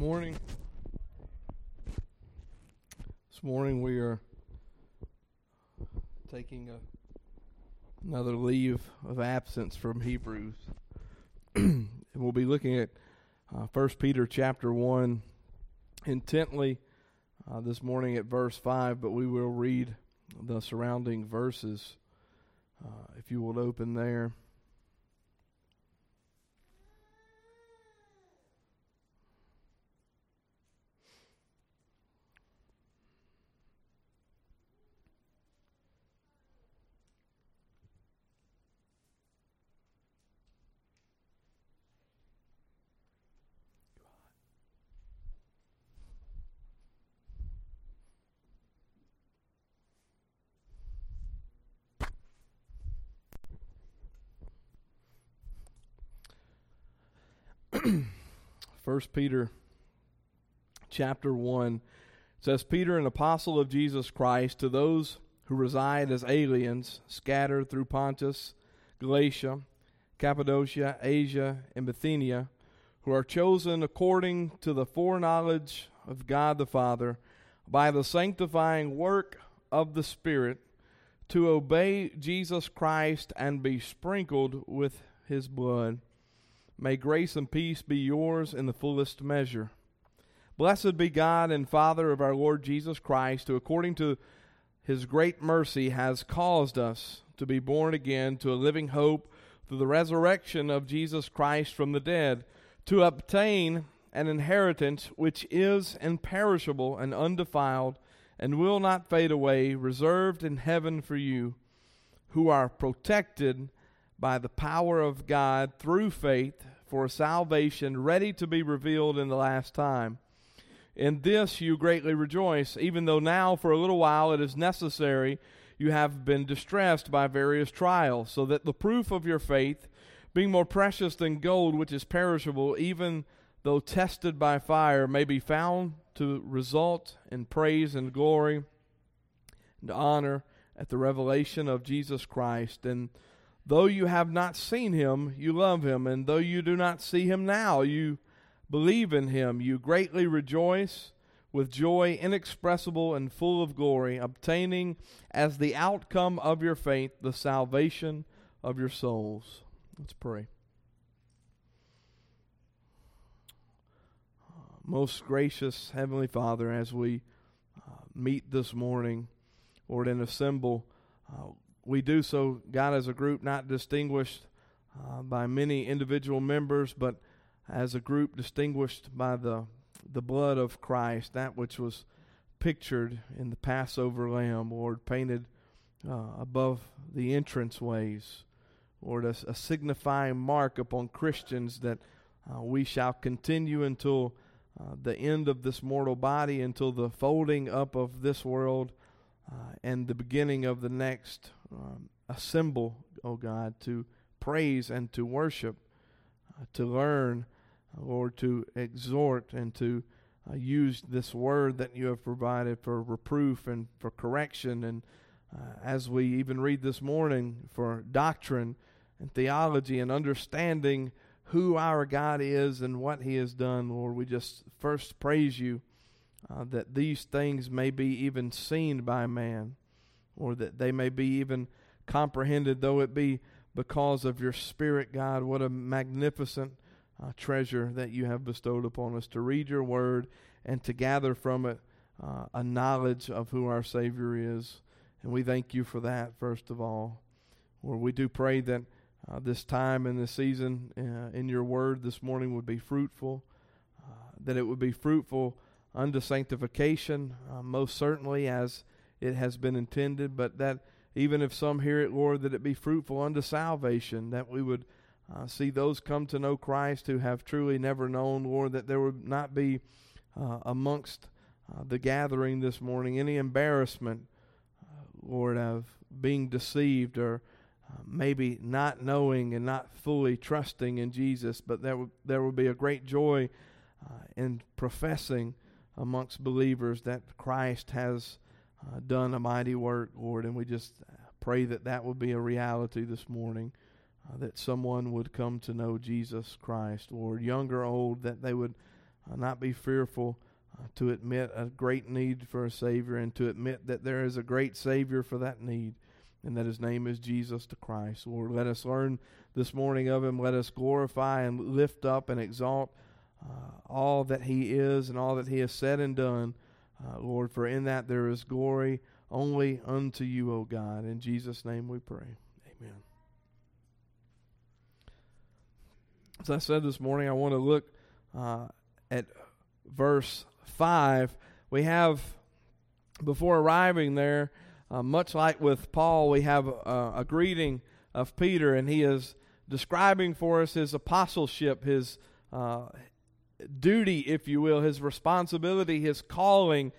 morning. This morning we are taking another leave of absence from Hebrews. And we'll be looking at First Peter chapter 1 intently this morning at verse 5, but we will read the surrounding verses. If you will open there. First Peter chapter 1 says, Peter, an apostle of Jesus Christ, to those who reside as aliens, scattered through Pontus, Galatia, Cappadocia, Asia, and Bithynia, who are chosen according to the foreknowledge of God the Father, by the sanctifying work of the Spirit, to obey Jesus Christ and be sprinkled with his blood. May grace and peace be yours in the fullest measure. Blessed be God and Father of our Lord Jesus Christ, who according to his great mercy has caused us to be born again to a living hope through the resurrection of Jesus Christ from the dead, to obtain an inheritance which is imperishable and undefiled and will not fade away, reserved in heaven for you, who are protected by the power of God through faith for salvation ready to be revealed in the last time. In this you greatly rejoice, even though now for a little while it is necessary you have been distressed by various trials, so that the proof of your faith, being more precious than gold which is perishable, even though tested by fire, may be found to result in praise and glory and honor at the revelation of Jesus Christ. And though you have not seen him, you love him, and though you do not see him now, you believe in him. You greatly rejoice with joy inexpressible and full of glory, obtaining as the outcome of your faith the salvation of your souls. Let's pray. Most gracious Heavenly Father, as we meet this morning, Lord, and assemble, we do so, God, as a group not distinguished by many individual members, but as a group distinguished by the blood of Christ, that which was pictured in the Passover lamb, Lord, painted above the entranceways, Lord, a signifying mark upon Christians that we shall continue until the end of this mortal body, until the folding up of this world and the beginning of the next. Assemble, oh God, to praise and to worship, to learn, Lord, to exhort and to use this word that you have provided for reproof and for correction, and as we even read this morning, for doctrine and theology and understanding who our God is and what he has done. Lord, we just first praise you that these things may be even seen by man, or that they may be even comprehended, though it be because of your Spirit, God. What a magnificent treasure that you have bestowed upon us to read your word and to gather from it a knowledge of who our Savior is. And we thank you for that, first of all. Lord, we do pray that this time and this season in your word this morning would be fruitful, that it would be fruitful unto sanctification, most certainly as it has been intended, but that even if some hear it, Lord, that it be fruitful unto salvation, that we would see those come to know Christ who have truly never known, Lord, that there would not be amongst the gathering this morning any embarrassment, Lord, of being deceived or maybe not knowing and not fully trusting in Jesus, but there will be a great joy in professing amongst believers that Christ has done a mighty work, Lord, and we just pray that that would be a reality this morning, that someone would come to know Jesus Christ, Lord, young or old, that they would not be fearful to admit a great need for a Savior, and to admit that there is a great Savior for that need, and that his name is Jesus the Christ. Lord, let us learn this morning of him. Let us glorify and lift up and exalt all that he is and all that he has said and done, Lord, for in that there is glory only unto you, O God. In Jesus' name we pray. Amen. As I said this morning, I want to look at verse 5. We have, before arriving there, much like with Paul, we have a greeting of Peter, and he is describing for us his apostleship, his duty, if you will, his responsibility, his calling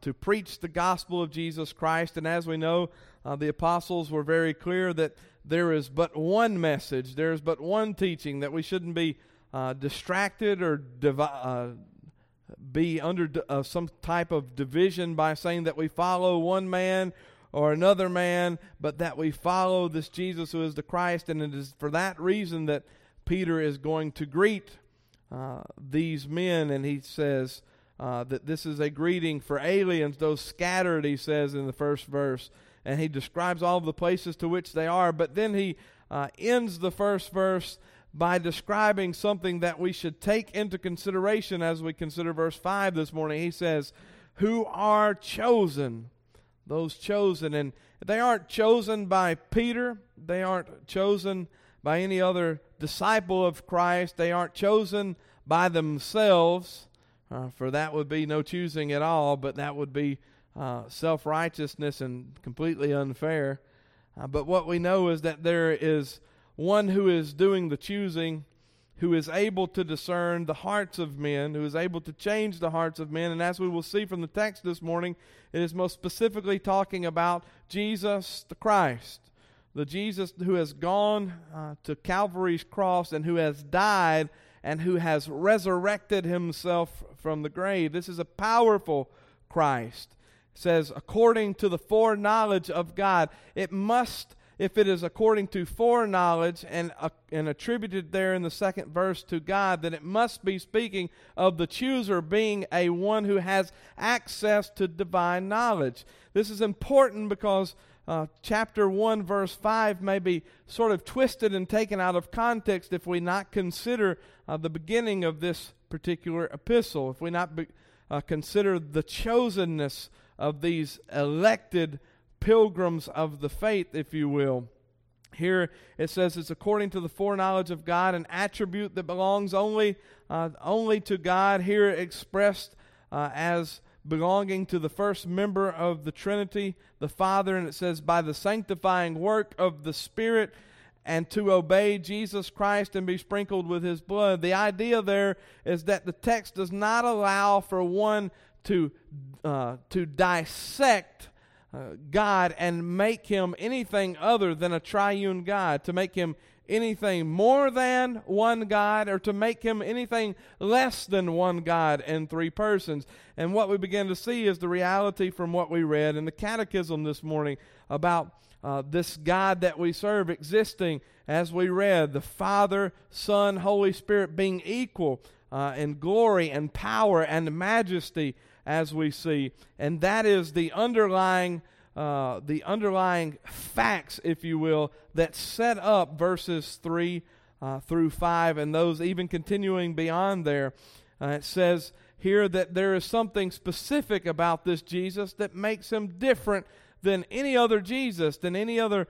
to preach the gospel of Jesus Christ. And as we know, the apostles were very clear that there is but one message, there is but one teaching, that we shouldn't be distracted or be under some type of division by saying that we follow one man or another man, but that we follow this Jesus who is the Christ. And it is for that reason that Peter is going to greet these men, and he says that this is a greeting for aliens, those scattered, he says in the first verse, and he describes all of the places to which they are. But then he ends the first verse by describing something that we should take into consideration as we consider verse 5 this morning. He says, who are chosen, those chosen. And they aren't chosen by Peter. They aren't chosen by any other disciple of Christ. They aren't chosen by themselves, for that would be no choosing at all, but that would be self-righteousness and completely unfair. But what we know is that there is one who is doing the choosing, who is able to discern the hearts of men, who is able to change the hearts of men. And as we will see from the text this morning, it is most specifically talking about Jesus the Christ, the Jesus who has gone to Calvary's cross and who has died and who has resurrected himself from the grave. This is a powerful Christ. It says, according to the foreknowledge of God. It must, if it is according to foreknowledge and attributed there in the second verse to God, then it must be speaking of the chooser being a one who has access to divine knowledge. This is important because chapter 1 verse 5 may be sort of twisted and taken out of context if we not consider the beginning of this particular epistle, if we not consider the chosenness of these elected pilgrims of the faith, if you will. Here it says it's according to the foreknowledge of God, an attribute that belongs only to God. Here expressed as belonging to the first member of the Trinity, the Father, and it says by the sanctifying work of the Spirit, and to obey Jesus Christ and be sprinkled with his blood. The idea there is that the text does not allow for one to dissect God and make him anything other than a triune God, to make him anything more than one God, or to make him anything less than one God in three persons. And what we begin to see is the reality from what we read in the Catechism this morning about this God that we serve existing, as we read, the Father, Son, Holy Spirit being equal in glory and power and majesty, as we see. And that is the underlying facts, if you will, that set up verses 3 through 5, and those even continuing beyond there. It says here that there is something specific about this Jesus that makes him different than any other Jesus, than any other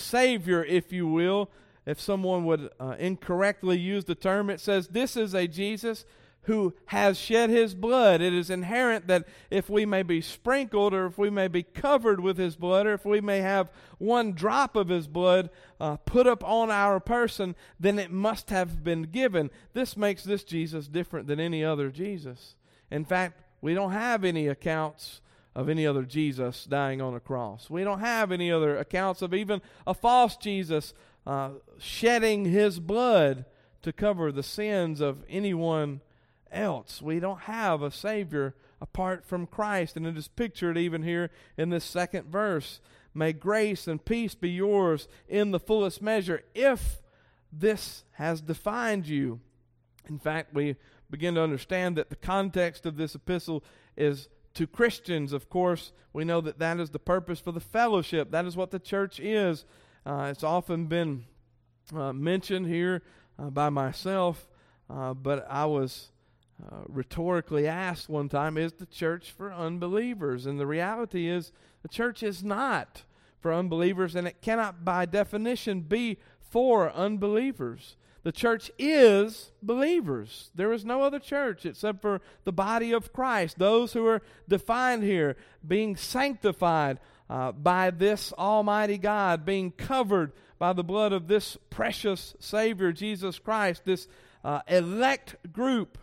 Savior, if you will. If someone would incorrectly use the term, it says this is a Jesus who has shed his blood. It is inherent that if we may be sprinkled, or if we may be covered with his blood, or if we may have one drop of his blood put up on our person, then it must have been given. This makes this Jesus different than any other Jesus. In fact, we don't have any accounts of any other Jesus dying on a cross. We don't have any other accounts of even a false Jesus shedding his blood to cover the sins of anyone else. We don't have a Savior apart from Christ, and it is pictured even here in this second verse. May grace and peace be yours in the fullest measure, if this has defined you. In fact, we begin to understand that the context of this epistle is to Christians. Of course, we know that that is the purpose for the fellowship. That is what the church is. It's often been mentioned here by myself, but I was rhetorically asked one time, is the church for unbelievers? And the reality is the church is not for unbelievers, and it cannot by definition be for unbelievers. The church is believers. There is no other church except for the body of Christ, those who are defined here, being sanctified by this almighty God, being covered by the blood of this precious Savior, Jesus Christ, this elect group,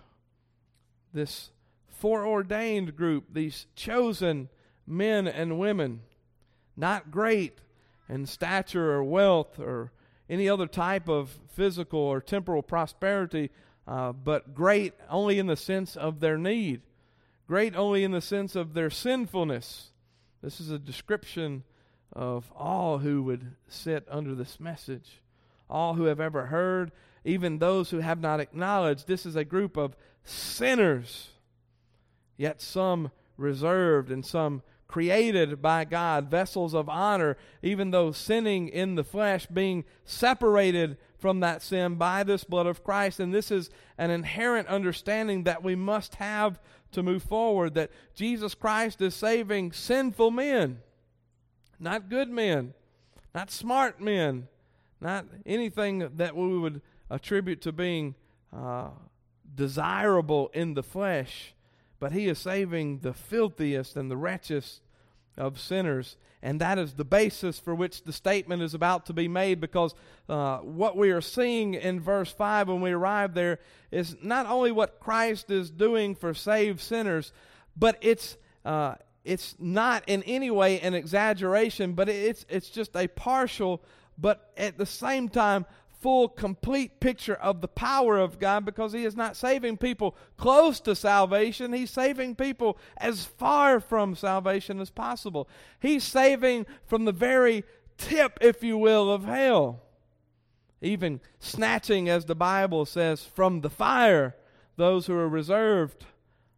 this foreordained group, these chosen men and women, not great in stature or wealth or any other type of physical or temporal prosperity, but great only in the sense of their need, great only in the sense of their sinfulness. This is a description of all who would sit under this message, all who have ever heard, even those who have not acknowledged. This is a group of sinners, yet some reserved and some created by God, vessels of honor, even though sinning in the flesh, being separated from that sin by this blood of Christ. And this is an inherent understanding that we must have to move forward, that Jesus Christ is saving sinful men, not good men, not smart men, not anything that we would attribute to being desirable in the flesh. But he is saving the filthiest and the wretchest of sinners. And that is the basis for which the statement is about to be made, because what we are seeing in verse 5 when we arrive there is not only what Christ is doing for saved sinners, but it's not in any way an exaggeration, but it's just a partial, but at the same time, full, complete picture of the power of God, because he is not saving people close to salvation. He's saving people as far from salvation as possible. He's saving from the very tip, if you will, of hell. Even snatching, as the Bible says, from the fire, those who are reserved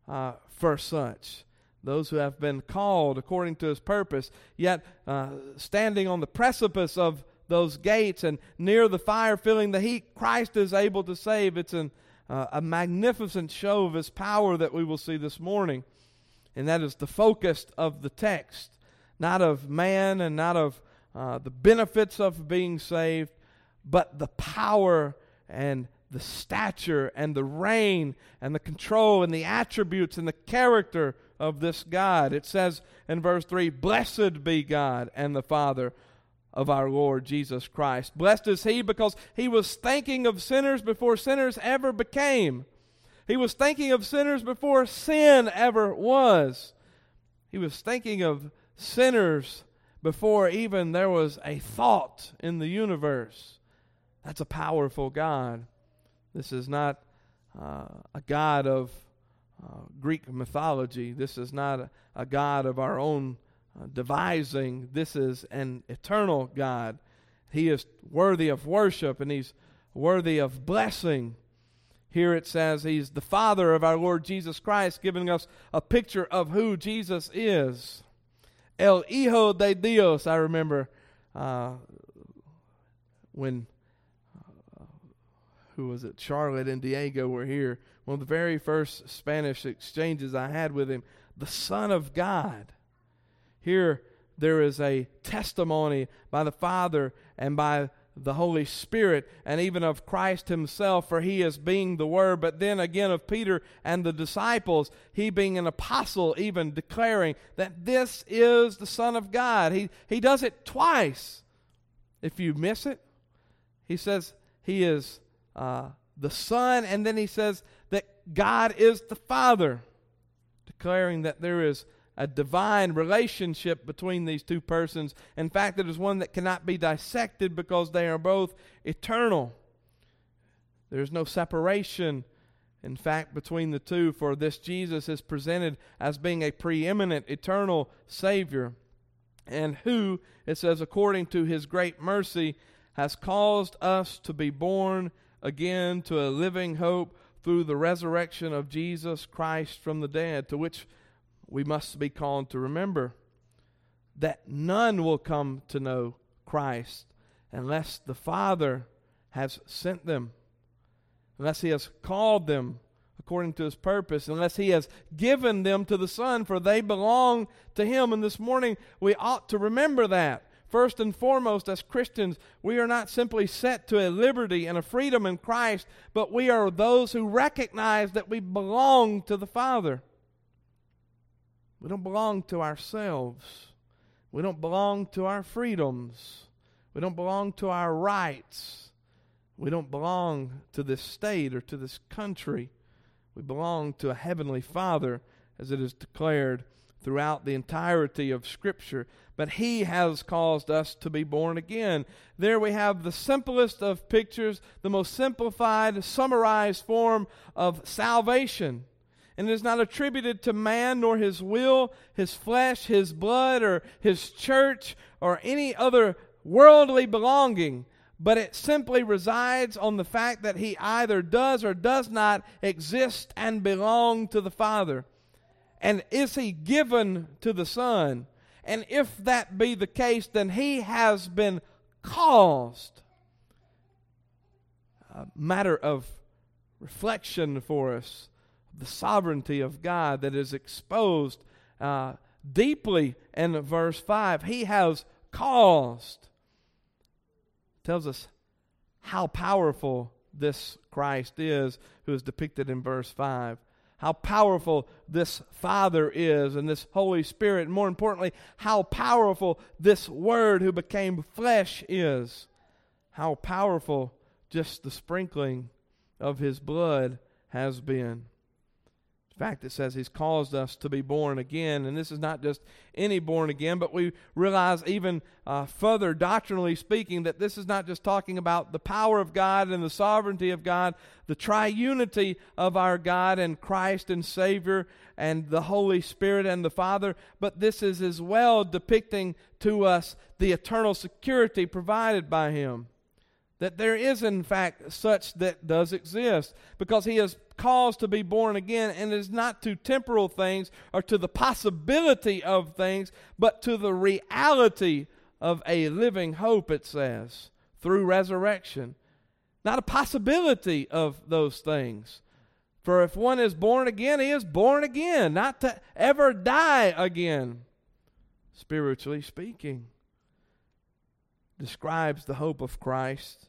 for such, those who have been called according to his purpose, yet standing on the precipice of those gates and near the fire feeling the heat, Christ is able to save. It's a magnificent show of his power that we will see this morning. And that is the focus of the text, not of man and not of the benefits of being saved, but the power and the stature and the reign and the control and the attributes and the character of this God. It says in verse 3, "Blessed be God and the Father of our Lord Jesus Christ." Blessed is he because he was thinking of sinners before sinners ever became. He was thinking of sinners before sin ever was. He was thinking of sinners before even there was a thought in the universe. That's a powerful God. This is not a God of Greek mythology. This is not a God of our own devising. This is an eternal God. He is worthy of worship and he's worthy of blessing. Here it says he's the Father of our Lord Jesus Christ, giving us a picture of who Jesus is. El Hijo de Dios. I remember when who was it? Charlotte and Diego were here. One of the very first Spanish exchanges I had with him, the Son of God. Here there is a testimony by the Father and by the Holy Spirit and even of Christ himself, for he is being the Word, but then again of Peter and the disciples, he being an apostle, even declaring that this is the Son of God. He does it twice. If you miss it, he says he is the Son, and then he says that God is the Father, declaring that there is a divine relationship between these two persons. In fact, it is one that cannot be dissected because they are both eternal. There is no separation, in fact, between the two, for this Jesus is presented as being a preeminent, eternal Savior, and who, it says, according to his great mercy, has caused us to be born again to a living hope through the resurrection of Jesus Christ from the dead, to which we must be called to remember that none will come to know Christ unless the Father has sent them, unless He has called them according to His purpose, unless He has given them to the Son, for they belong to Him. And this morning we ought to remember that. First and foremost, as Christians, we are not simply set to a liberty and a freedom in Christ, but we are those who recognize that we belong to the Father. We don't belong to ourselves. We don't belong to our freedoms. We don't belong to our rights. We don't belong to this state or to this country. We belong to a heavenly Father, as it is declared throughout the entirety of Scripture. But He has caused us to be born again. There we have the simplest of pictures, the most simplified, summarized form of salvation. And it is not attributed to man nor his will, his flesh, his blood, or his church, or any other worldly belonging. But it simply resides on the fact that He either does or does not exist and belong to the Father. And is He given to the Son? And if that be the case, then He has been caused. A matter of reflection for us, the sovereignty of God that is exposed deeply in verse 5. He has caused. It tells us how powerful this Christ is who is depicted in verse 5. How powerful this Father is and this Holy Spirit. And more importantly, how powerful this Word who became flesh is. How powerful just the sprinkling of His blood has been. In fact, it says He's caused us to be born again. And this is not just any born again, but we realize even further doctrinally speaking that this is not just talking about the power of God and the sovereignty of God, the triunity of our God and Christ and Savior and the Holy Spirit and the Father, but this is as well depicting to us the eternal security provided by Him. That there is, in fact, such that does exist, because He has caused to be born again, and it is not to temporal things or to the possibility of things, but to the reality of a living hope, it says, through resurrection. Not a possibility of those things. For if one is born again, he is born again, not to ever die again, spiritually speaking. Describes the hope of Christ,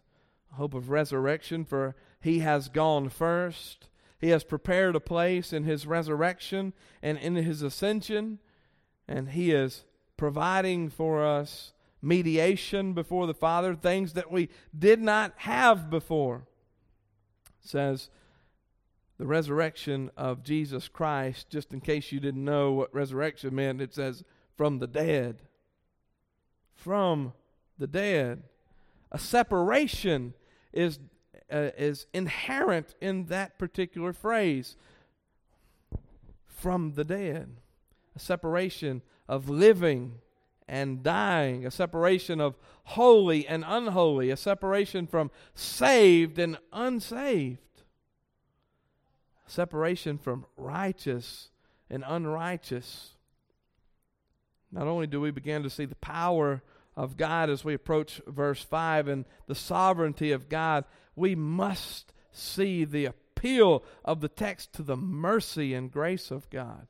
hope of resurrection, for He has gone first. He has prepared a place in His resurrection and in His ascension, and He is providing for us mediation before the Father, things that we did not have before. It says the resurrection of Jesus Christ, just in case you didn't know what resurrection meant, it says from the dead. From the dead. A separation is inherent in that particular phrase, from the dead. A separation of living and dying, a separation of holy and unholy, a separation from saved and unsaved, a separation from righteous and unrighteous. Not only do we begin to see the power of God as we approach verse 5 and the sovereignty of God, we must see the appeal of the text to the mercy and grace of God.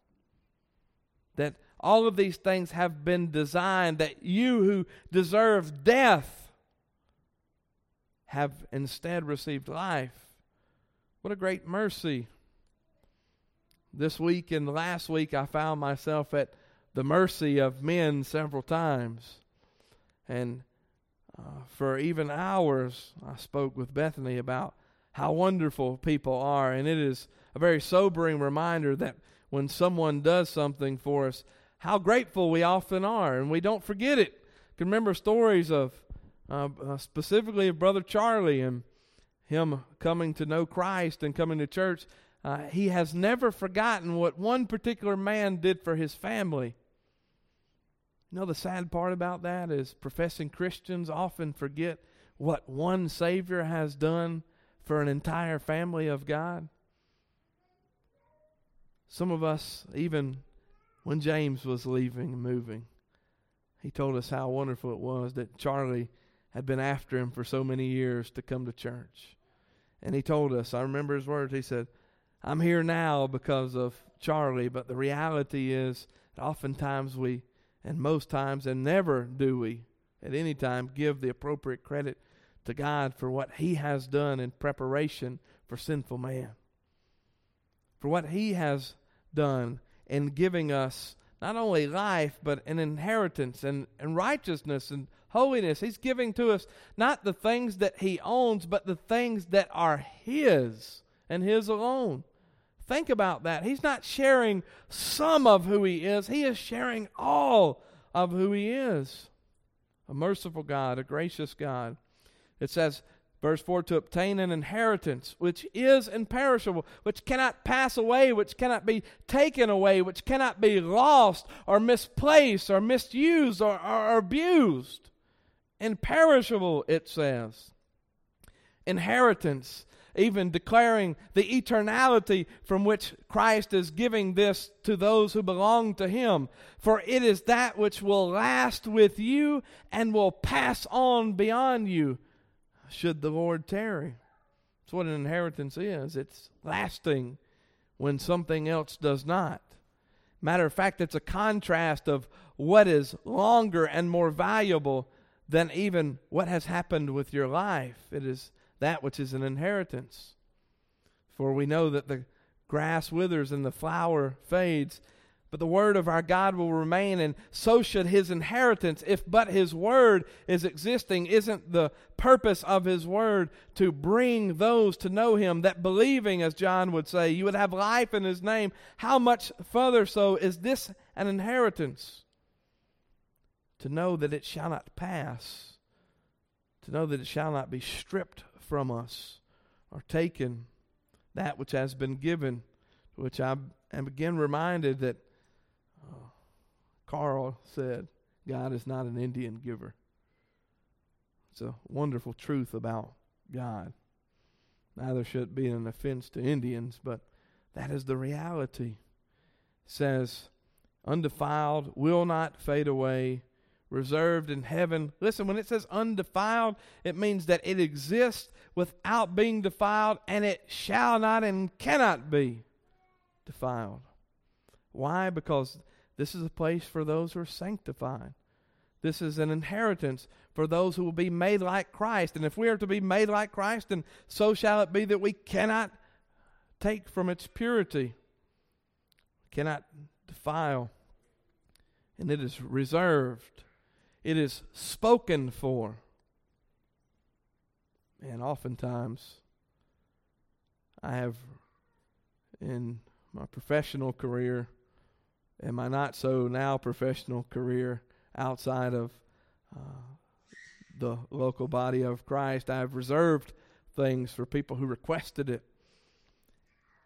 That all of these things have been designed, that you who deserve death have instead received life. What a great mercy. This week and last week I found myself at the mercy of men several times. And for even hours, I spoke with Bethany about how wonderful people are. And it is a very sobering reminder that when someone does something for us, how grateful we often are. And we don't forget it. I can remember stories of, specifically of Brother Charlie and him coming to know Christ and coming to church. He has never forgotten what one particular man did for his family. You know, the sad part about that is professing Christians often forget what one Savior has done for an entire family of God. Some of us, even when James was leaving and moving, he told us how wonderful it was that Charlie had been after him for so many years to come to church. And he told us, I remember his words, he said, I'm here now because of Charlie, but the reality is that oftentimes we, and most times, and never do we at any time, give the appropriate credit to God for what he has done in preparation for sinful man. For what he has done in giving us not only life, but an inheritance and righteousness and holiness. He's giving to us not the things that he owns, but the things that are his and his alone. Think about that. He's not sharing some of who he is. He is sharing all of who he is. A merciful God, a gracious God. It says, verse 4, to obtain an inheritance which is imperishable, which cannot pass away, which cannot be taken away, which cannot be lost or misplaced or misused or abused. Imperishable, it says. Inheritance, even declaring the eternality from which Christ is giving this to those who belong to him. For it is that which will last with you and will pass on beyond you, should the Lord tarry. That's what an inheritance is. It's lasting when something else does not. Matter of fact, it's a contrast of what is longer and more valuable than even what has happened with your life. It is that which is an inheritance. For we know that the grass withers and the flower fades, but the word of our God will remain, and so should his inheritance, if but his word is existing. Isn't the purpose of his word to bring those to know him, that believing, as John would say, you would have life in his name? How much further so is this an inheritance? To know that it shall not pass, to know that it shall not be stripped from us or taken, that which has been given, which I am again reminded that Carl said, God is not an Indian giver. It's a wonderful truth about God. Neither should it be an offense to Indians, but that is the reality. It says, undefiled, will not fade away, reserved in heaven. Listen, when it says undefiled, it means that it exists without being defiled, and it shall not and cannot be defiled. Why? Because this is a place for those who are sanctified. This is an inheritance for those who will be made like Christ. And if we are to be made like Christ, then so shall it be that we cannot take from its purity, cannot defile. And it is reserved. It is spoken for. And oftentimes, I have, in my professional career, and my not so now professional career outside of the local body of Christ, I've reserved things for people who requested it.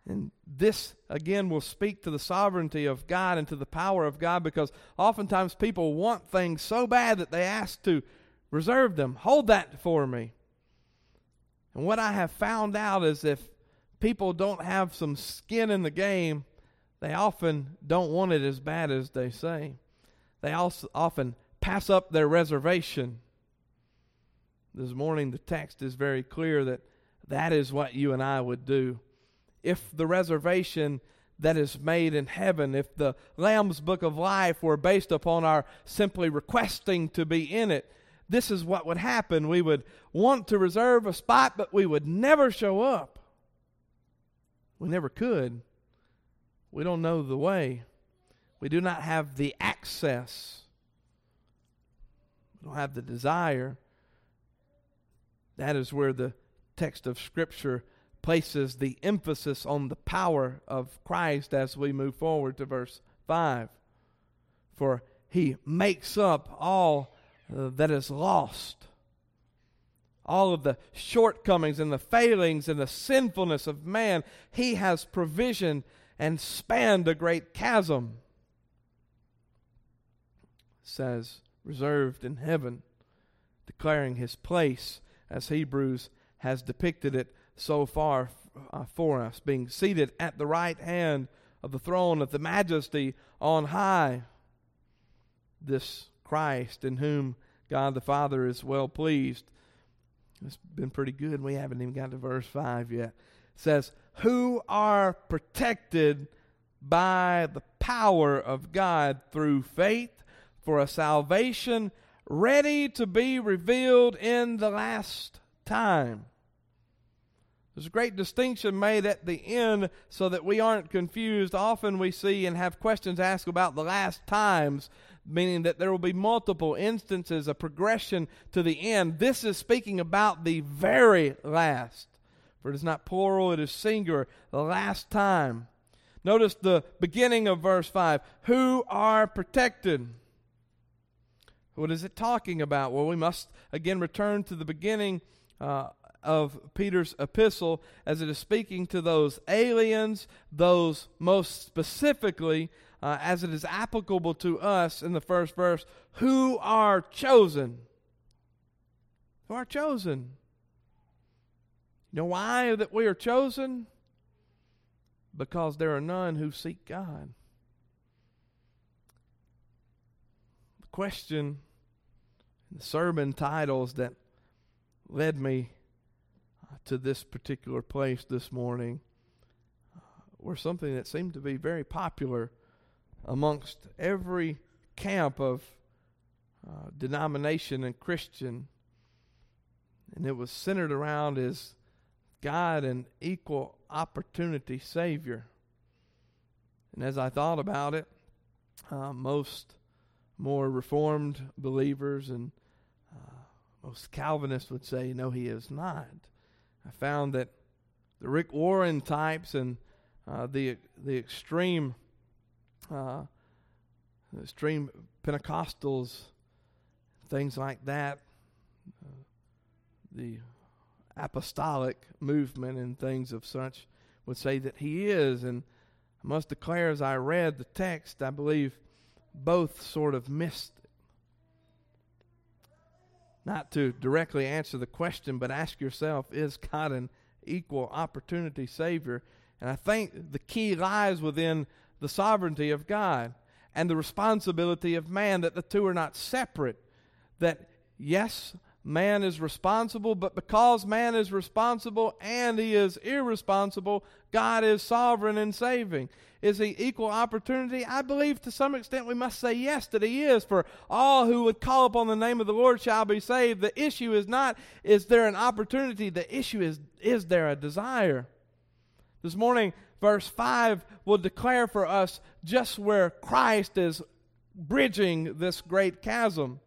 And this, again, will speak to the sovereignty of God and to the power of God, because oftentimes people want things so bad that they ask to reserve them. Hold that for me. And what I have found out is if people don't have some skin in the game, they often don't want it as bad as they say. They also often pass up their reservation. This morning, the text is very clear that that is what you and I would do. If the reservation that is made in heaven, if the Lamb's Book of Life were based upon our simply requesting to be in it, this is what would happen. We would want to reserve a spot, but we would never show up. We never could. We don't know the way. We do not have the access. We don't have the desire. That is where the text of Scripture places the emphasis on the power of Christ as we move forward to verse 5. For he makes up all that is lost. All of the shortcomings and the failings and the sinfulness of man, he has provisioned and spanned a great chasm. It says, reserved in heaven, declaring his place, as Hebrews has depicted it so far for us, being seated at the right hand of the throne of the majesty on high. This Christ in whom God the Father is well pleased. It's been pretty good. We haven't even got to verse 5 yet. It says, who are protected by the power of God through faith for a salvation ready to be revealed in the last time. There's a great distinction made at the end so that we aren't confused. Often we see and have questions asked about the last times, meaning that there will be multiple instances, a progression to the end. This is speaking about the very last, for it is not plural, it is singular, the last time. Notice the beginning of verse 5, who are protected. What is it talking about? Well, we must again return to the beginning of Peter's epistle as it is speaking to those aliens, those most specifically as it is applicable to us in the first verse, who are chosen. Who are chosen? You know why that we are chosen? Because there are none who seek God. The question, the sermon titles that led me to this particular place this morning were something that seemed to be very popular amongst every camp of denomination and Christian. And it was centered around is God an equal opportunity Savior. And as I thought about it, most more Reformed believers and most Calvinists would say, no, he is not. I found that the Rick Warren types and the extreme Pentecostals, things like that, the apostolic movement and things of such would say that he is. And I must declare, as I read the text, I believe both sort of missed it. Not to directly answer the question, but ask yourself, is God an equal opportunity Savior? And I think the key lies within the sovereignty of God and the responsibility of man, that the two are not separate. That yes, man is responsible, but because man is responsible and he is irresponsible, God is sovereign and saving. Is he equal opportunity? I believe to some extent we must say yes, that he is. For all who would call upon the name of the Lord shall be saved. The issue is not, is there an opportunity? The issue is there a desire? This morning, verse 5 will declare for us just where Christ is bridging this great chasm.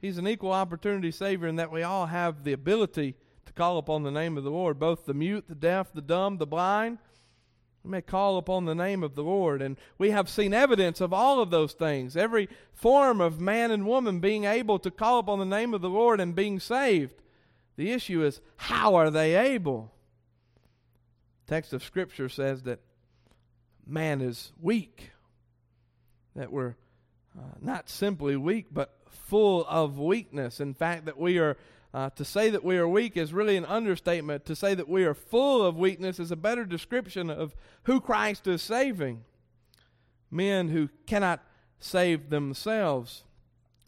He's an equal opportunity Savior in that we all have the ability to call upon the name of the Lord, both the mute, the deaf, the dumb, the blind. We may call upon the name of the Lord, and we have seen evidence of all of those things, every form of man and woman being able to call upon the name of the Lord and being saved. The issue is, how are they able? The text of Scripture says that man is weak, that we're not simply weak, but full of weakness. In fact, that we are to say that we are weak is really an understatement. To say that we are full of weakness is a better description of who Christ is saving. Men who cannot save themselves.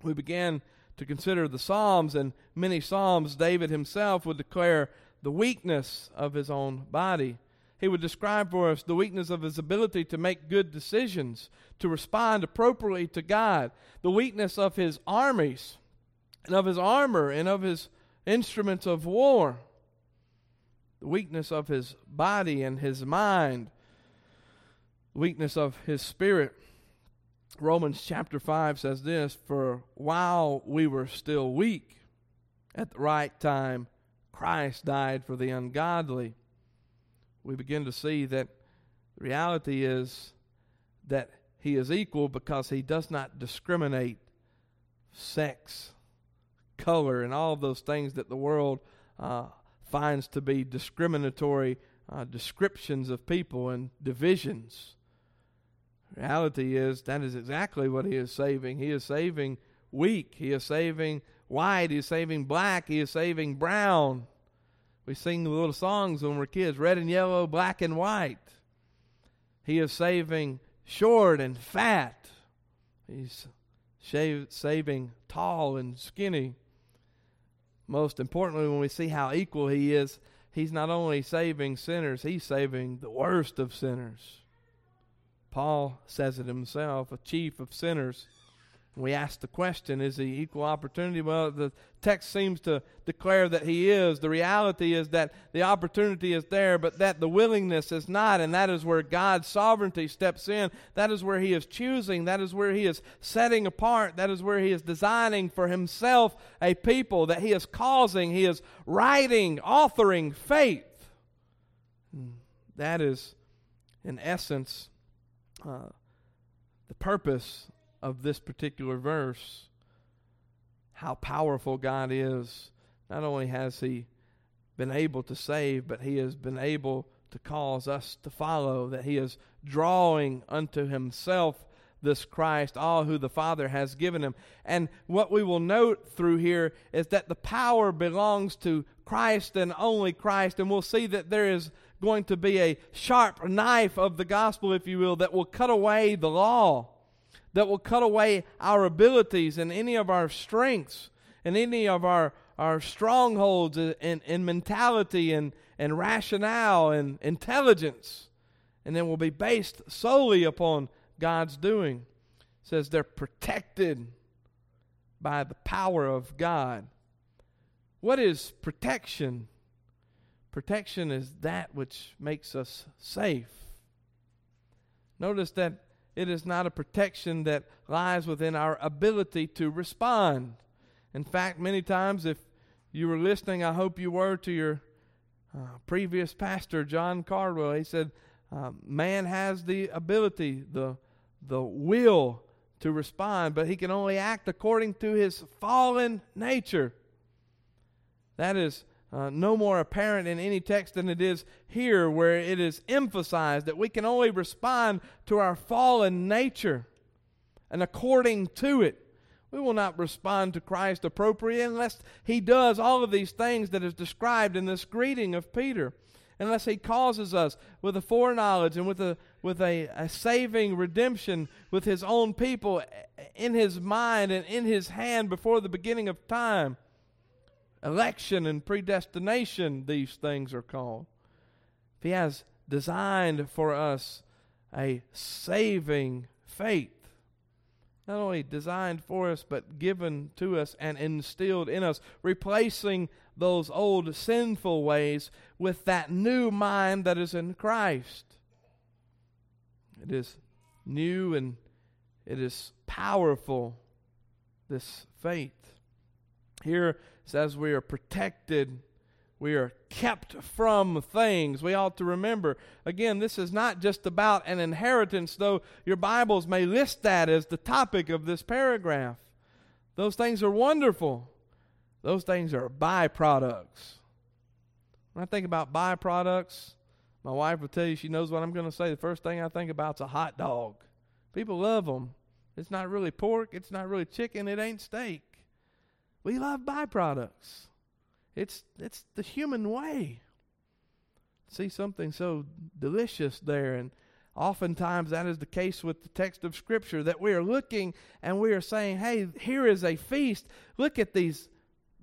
We began to consider the Psalms, and many Psalms David himself would declare the weakness of his own body. He would describe for us the weakness of his ability to make good decisions, to respond appropriately to God, the weakness of his armies and of his armor and of his instruments of war, the weakness of his body and his mind, the weakness of his spirit. Romans chapter 5 says this, for while we were still weak, at the right time, Christ died for the ungodly. We begin to see that the reality is that he is equal because he does not discriminate sex, color, and all of those things that the world finds to be discriminatory descriptions of people and divisions. Reality is that is exactly what he is saving. He is saving weak. He is saving white. He is saving black. He is saving brown. We sing the little songs when we're kids, red and yellow, black and white. He is saving short and fat. He's saving tall and skinny. Most importantly, when we see how equal He is, He's not only saving sinners, He's saving the worst of sinners. Paul says it himself, a chief of sinners. We ask the question, is He equal opportunity? Well, the text seems to declare that He is. The reality is that the opportunity is there, but that the willingness is not, and that is where God's sovereignty steps in. That is where He is choosing. That is where He is setting apart. That is where He is designing for Himself a people that He is causing. He is writing, authoring faith. That is, in essence, the purpose of this particular verse. How powerful God is. Not only has He been able to save, but He has been able to cause us to follow, that He is drawing unto Himself this Christ, all who the Father has given Him. And what we will note through here is that the power belongs to Christ and only Christ, and we'll see that there is going to be a sharp knife of the gospel, if you will, that will cut away the law, that will cut away our abilities and any of our strengths and any of our strongholds in mentality and rationale and intelligence. And then will be based solely upon God's doing. It says they're protected by the power of God. What is protection? Protection is that which makes us safe. Notice that it is not a protection that lies within our ability to respond. In fact, many times, if you were listening, I hope you were, to your previous pastor, John Cardwell. He said, man has the ability, the will to respond, but he can only act according to his fallen nature. That is no more apparent in any text than it is here, where it is emphasized that we can only respond to our fallen nature and according to it. We will not respond to Christ appropriately unless He does all of these things that is described in this greeting of Peter, unless He causes us with a foreknowledge and with a saving redemption with His own people in His mind and in His hand before the beginning of time. Election and predestination, these things are called. If He has designed for us a saving faith, not only designed for us, but given to us and instilled in us, replacing those old sinful ways with that new mind that is in Christ. It is new and it is powerful, this faith. Here it says we are protected, we are kept from things. We ought to remember, again, this is not just about an inheritance, though your Bibles may list that as the topic of this paragraph. Those things are wonderful. Those things are byproducts. When I think about byproducts, my wife will tell you she knows what I'm going to say. The first thing I think about is a hot dog. People love them. It's not really pork. It's not really chicken. It ain't steak. We love byproducts. It's the human way. See something so delicious there, and oftentimes that is the case with the text of Scripture, that we are looking and we are saying, hey, here is a feast. Look at these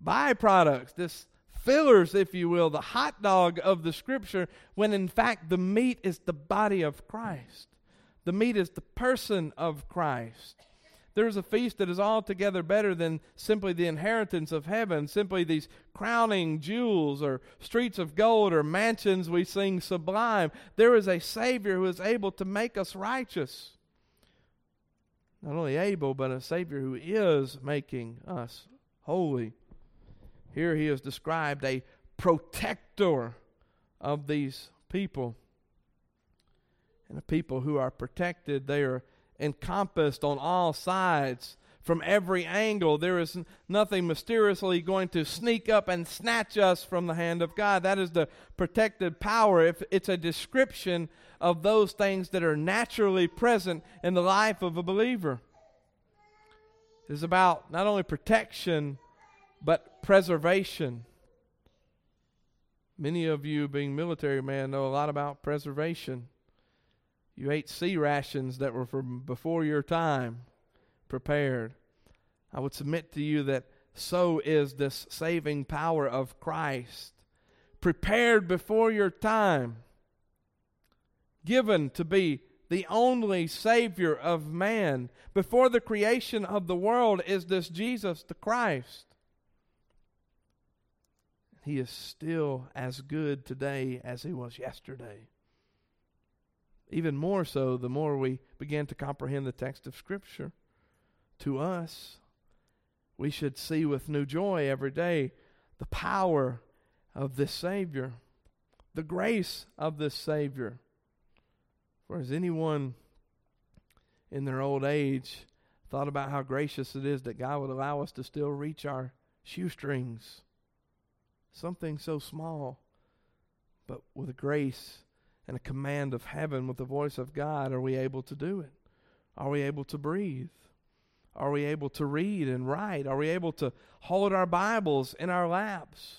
byproducts, this fillers, if you will, the hot dog of the Scripture, when in fact the meat is the body of Christ. The meat is the person of Christ. There is a feast that is altogether better than simply the inheritance of heaven, simply these crowning jewels or streets of gold or mansions we sing sublime. There is a Savior who is able to make us righteous. Not only able, but a Savior who is making us holy. Here He is described a protector of these people. And the people who are protected, they are encompassed on all sides, from every angle. There is nothing mysteriously going to sneak up and snatch us from the hand of God. That is the protected power. If it's a description of those things that are naturally present in the life of a believer. It's about not only protection, but preservation. Many of you, being military men, know a lot about preservation. You ate C rations that were from before your time prepared. I would submit to you that so is this saving power of Christ, prepared before your time, given to be the only Savior of man. Before the creation of the world is this Jesus the Christ. He is still as good today as he was yesterday. Even more so, the more we begin to comprehend the text of Scripture. To us, we should see with new joy every day the power of this Savior, the grace of this Savior. For has anyone in their old age thought about how gracious it is that God would allow us to still reach our shoestrings? Something so small, but with a grace and a command of heaven, with the voice of God, are we able to do it? Are we able to breathe? Are we able to read and write? Are we able to hold our Bibles in our laps?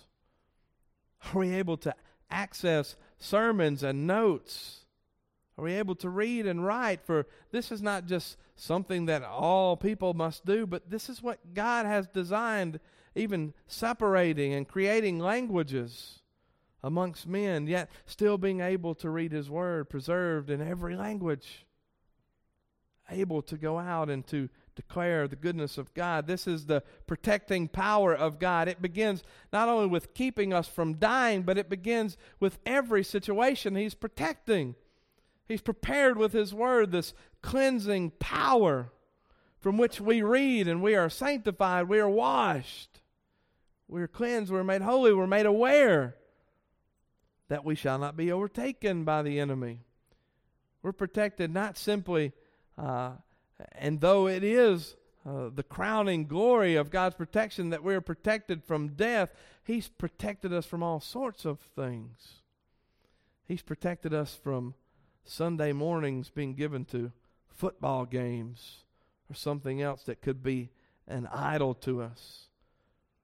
Are we able to access sermons and notes? Are we able to read and write? For this is not just something that all people must do, but this is what God has designed, even separating and creating languages amongst men, yet still being able to read His Word, preserved in every language, able to go out and to declare the goodness of God. This is the protecting power of God. It begins not only with keeping us from dying, but it begins with every situation He's protecting. He's prepared with His Word this cleansing power from which we read and we are sanctified, we are washed, we are cleansed, we are made holy, we are made aware that we shall not be overtaken by the enemy. We're protected not simply, and though it is the crowning glory of God's protection that we are protected from death, He's protected us from all sorts of things. He's protected us from Sunday mornings being given to football games or something else that could be an idol to us.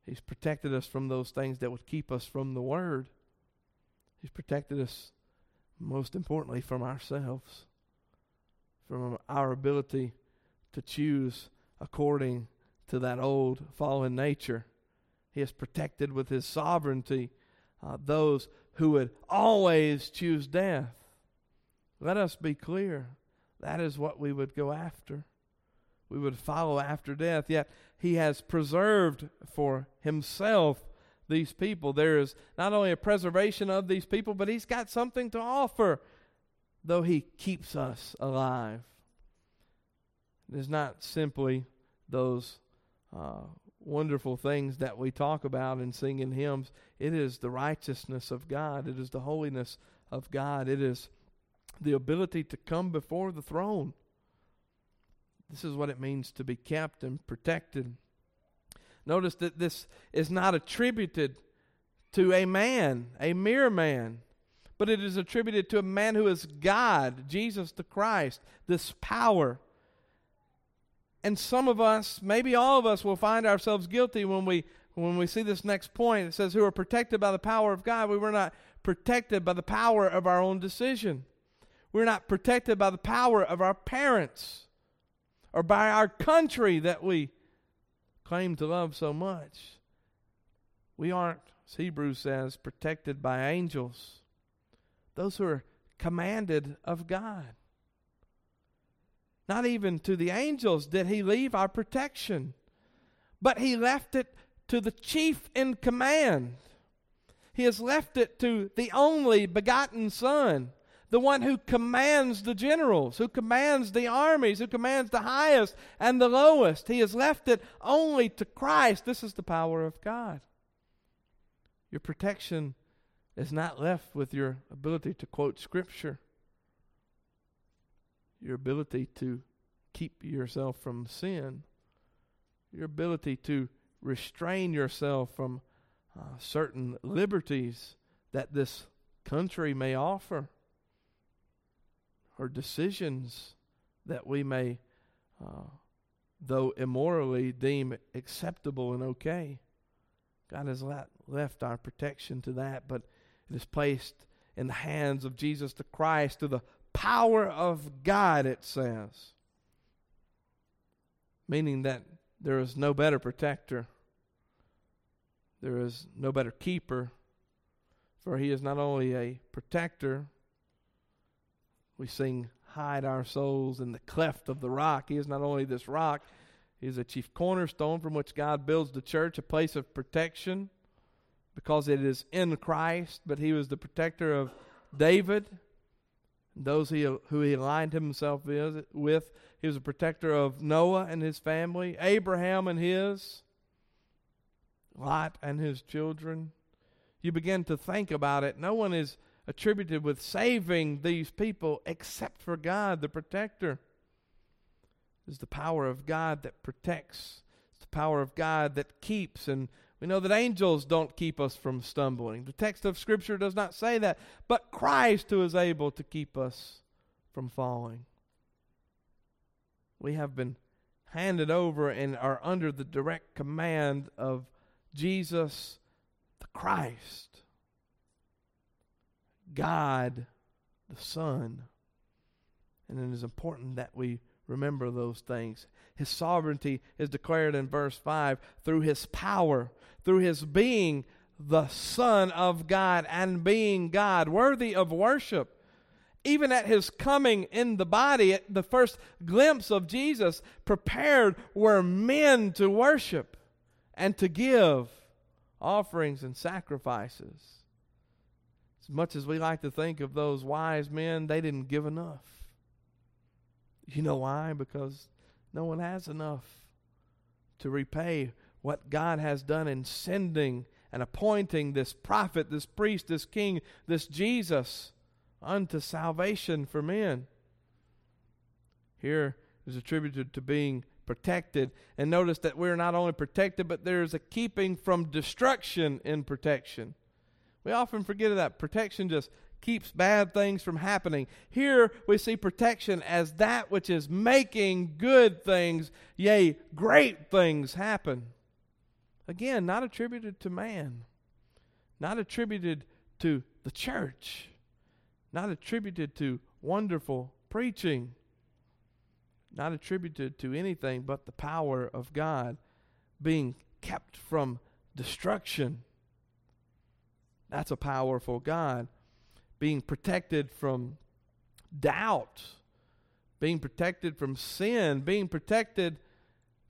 He's protected us from those things that would keep us from the Word. He's protected us, most importantly, from ourselves, from our ability to choose according to that old fallen nature. He has protected with His sovereignty those who would always choose death. Let us be clear, that is what we would go after. We would follow after death, yet He has preserved for Himself these people. There is not only a preservation of these people, but He's got something to offer, though He keeps us alive. It is not simply those wonderful things that we talk about and sing in hymns. It is the righteousness of God. It is the holiness of God. It is the ability to come before the throne. This is what it means to be kept and protected. Notice that this is not attributed to a man, a mere man, but it is attributed to a man who is God, Jesus the Christ, this power. And some of us, maybe all of us, will find ourselves guilty when we see this next point. It says, who are protected by the power of God. We were not protected by the power of our own decision. We're not protected by the power of our parents or by our country that we claim to love so much. We aren't, as Hebrews says, protected by angels, those who are commanded of God. Not even to the angels did He leave our protection, but He left it to the chief in command. He has left it to the only begotten Son, the one who commands the generals, who commands the armies, who commands the highest and the lowest. He has left it only to Christ. This is the power of God. Your protection is not left with your ability to quote Scripture, your ability to keep yourself from sin, your ability to restrain yourself from certain liberties that this country may offer, or decisions that we may, though immorally, deem acceptable and okay. God has left our protection to that, but it is placed in the hands of Jesus the Christ through the power of God, it says. Meaning that there is no better protector. There is no better keeper. For he is not only a protector. We sing, hide our souls in the cleft of the rock. He is not only this rock. He is a chief cornerstone from which God builds the church, a place of protection because it is in Christ. But he was the protector of David, those who he aligned himself with. He was a protector of Noah and his family, Abraham and his, Lot and his children. You begin to think about it. No one is attributed with saving these people except for God, the protector. It's the power of God that protects. It's the power of God that keeps. And we know that angels don't keep us from stumbling. The text of Scripture does not say that. But Christ, who is able to keep us from falling. We have been handed over and are under the direct command of Jesus the Christ. God the Son. And it is important that we remember those things. His sovereignty is declared in verse 5 through his power, through his being the Son of God and being God, worthy of worship. Even at his coming in the body, at the first glimpse of Jesus, prepared were men to worship and to give offerings and sacrifices. As much as we like to think of those wise men, they didn't give enough. You know why? Because no one has enough to repay what God has done in sending and appointing this prophet, this priest, this king, this Jesus unto salvation for men. Here is attributed to being protected. And notice that we're not only protected, but there is a keeping from destruction in protection. We often forget that. Protection just keeps bad things from happening. Here we see protection as that which is making good things, yea, great things happen. Again, not attributed to man, not attributed to the church, not attributed to wonderful preaching, not attributed to anything but the power of God, being kept from destruction. That's a powerful God. Being protected from doubt, being protected from sin, being protected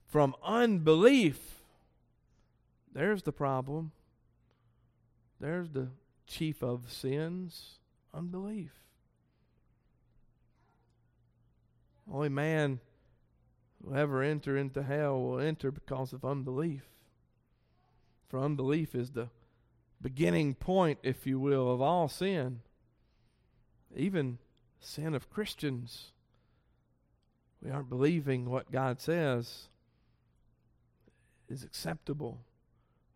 from unbelief. There's the problem. There's the chief of sins, unbelief. Only man who ever enter into hell will enter because of unbelief. For unbelief is the beginning point, if you will, of all sin. Even sin of Christians. We aren't believing what God says is acceptable.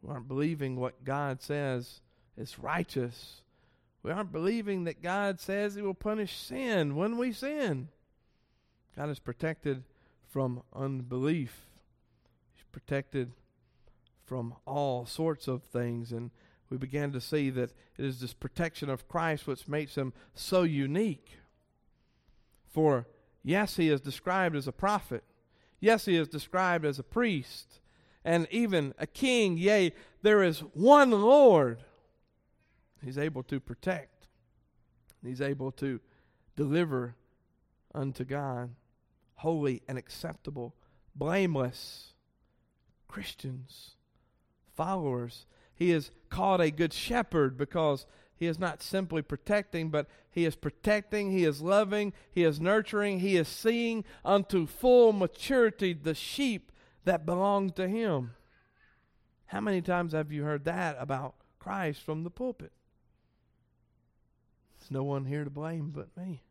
We aren't believing what God says is righteous. We aren't believing that God says he will punish sin when we sin. God is protected from unbelief. He's protected from all sorts of things. And we began to see that it is this protection of Christ which makes him so unique. For, yes, he is described as a prophet. Yes, he is described as a priest and even a king. Yea, there is one Lord. He's able to protect. He's able to deliver unto God, holy and acceptable, blameless Christians, followers. He is called a good shepherd because he is not simply protecting, but he is protecting, he is loving, he is nurturing, he is seeing unto full maturity the sheep that belong to him. How many times have you heard that about Christ from the pulpit? There's no one here to blame but me.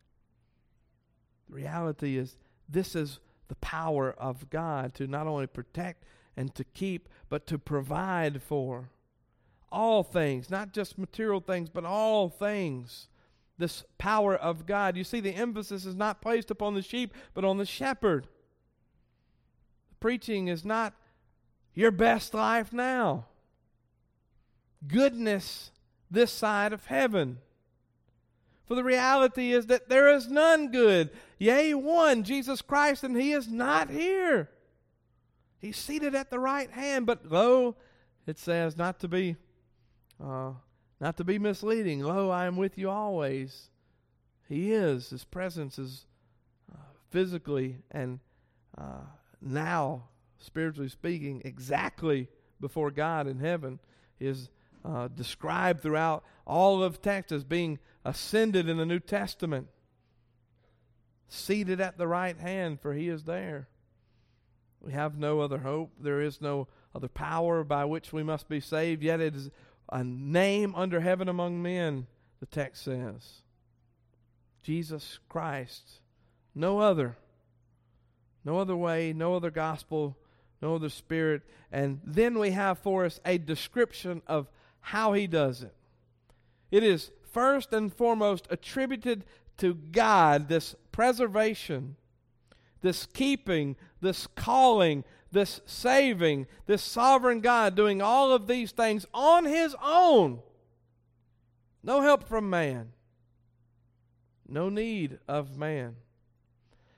The reality is this is the power of God to not only protect and to keep, but to provide for. All things, not just material things, but all things. This power of God. You see, the emphasis is not placed upon the sheep, but on the shepherd. The preaching is not your best life now. Goodness this side of heaven. For the reality is that there is none good. Yea, one, Jesus Christ, and he is not here. He's seated at the right hand, but lo, it says, not to be misleading. Lo, I am with you always. He is. His presence is physically and now, spiritually speaking, exactly before God in heaven. He is described throughout all of text as being ascended in the New Testament, seated at the right hand, for he is there. We have no other hope. There is no other power by which we must be saved, yet it is a name under heaven among men, the text says. Jesus Christ, no other. No other way, no other gospel, no other spirit. And then we have for us a description of how he does it. It is first and foremost attributed to God, this preservation, this keeping, this calling, this saving, this sovereign God doing all of these things on his own. No help from man. No need of man.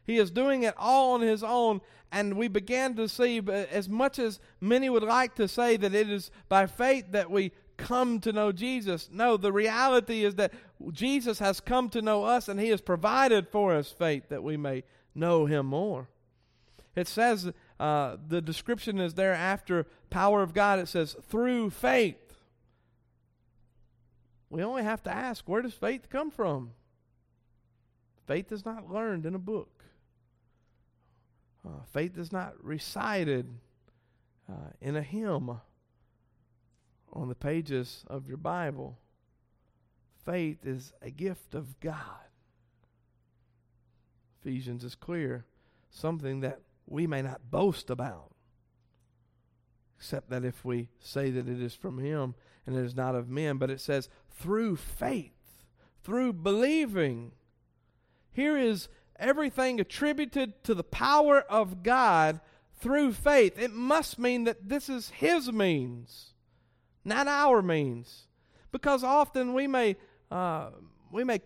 He is doing it all on his own, and we began to see, as much as many would like to say that it is by faith that we come to know Jesus, no, the reality is that Jesus has come to know us, and he has provided for us faith that we may know him more. It says, the description is there after power of God, it says, through faith. We only have to ask, where does faith come from? Faith is not learned in a book. Faith is not recited in a hymn on the pages of your Bible. Faith is a gift of God. Ephesians is clear, something that we may not boast about, except that if we say that it is from him and it is not of men. But it says through faith, through believing. Here is everything attributed to the power of God through faith. It must mean that this is his means, not our means. Because often we may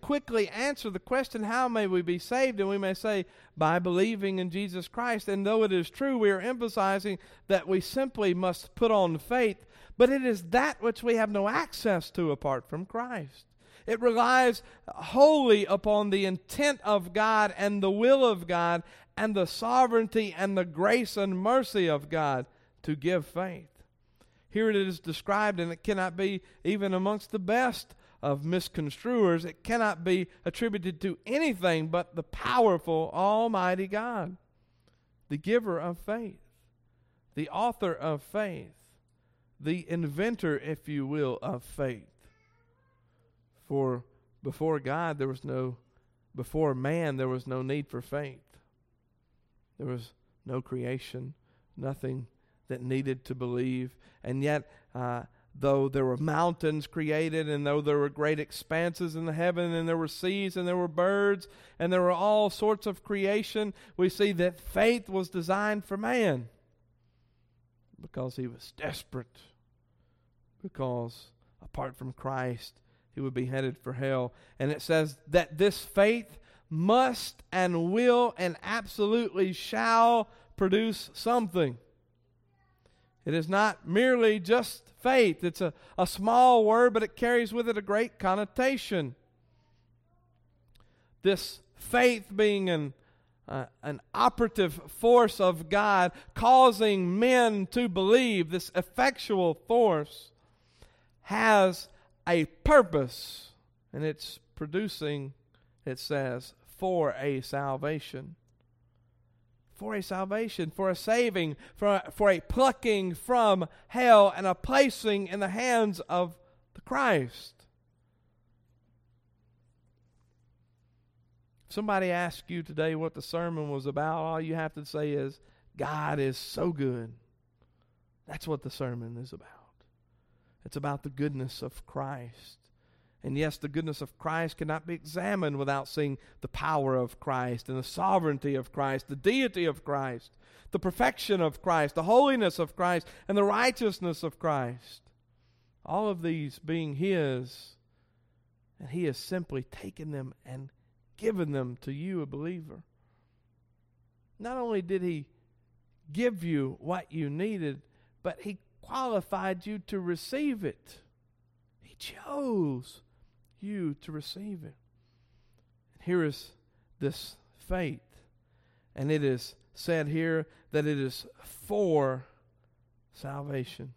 quickly answer the question, how may we be saved? And we may say, by believing in Jesus Christ. And though it is true, we are emphasizing that we simply must put on faith. But it is that which we have no access to apart from Christ. It relies wholly upon the intent of God and the will of God and the sovereignty and the grace and mercy of God to give faith. Here it is described, and it cannot be, even amongst the best of misconstruers, it cannot be attributed to anything but the powerful, almighty God, the giver of faith, the author of faith, the inventor, if you will, of faith. For before man there was no need for faith. There was no creation, nothing that needed to believe. And yet, though there were mountains created, and though there were great expanses in the heaven, and there were seas, and there were birds, and there were all sorts of creation, we see that faith was designed for man because he was desperate, because apart from Christ, he would be headed for hell. And it says that this faith must and will and absolutely shall produce something. It is not merely just faith. It's a small word, but it carries with it a great connotation. This faith being an operative force of God, causing men to believe, this effectual force has a purpose, and it's producing, it says, for a salvation, for a saving, for a plucking from hell and a placing in the hands of the Christ. If somebody asks you today what the sermon was about, all you have to say is, God is so good. That's what the sermon is about. It's about the goodness of Christ. And yes, the goodness of Christ cannot be examined without seeing the power of Christ and the sovereignty of Christ, the deity of Christ, the perfection of Christ, the holiness of Christ, and the righteousness of Christ. All of these being his And he has simply taken them and given them to you, a believer. Not only did he give you what you needed, but he qualified you to receive it. He chose you to receive it. And here is this faith. And it is said here that it is for salvation.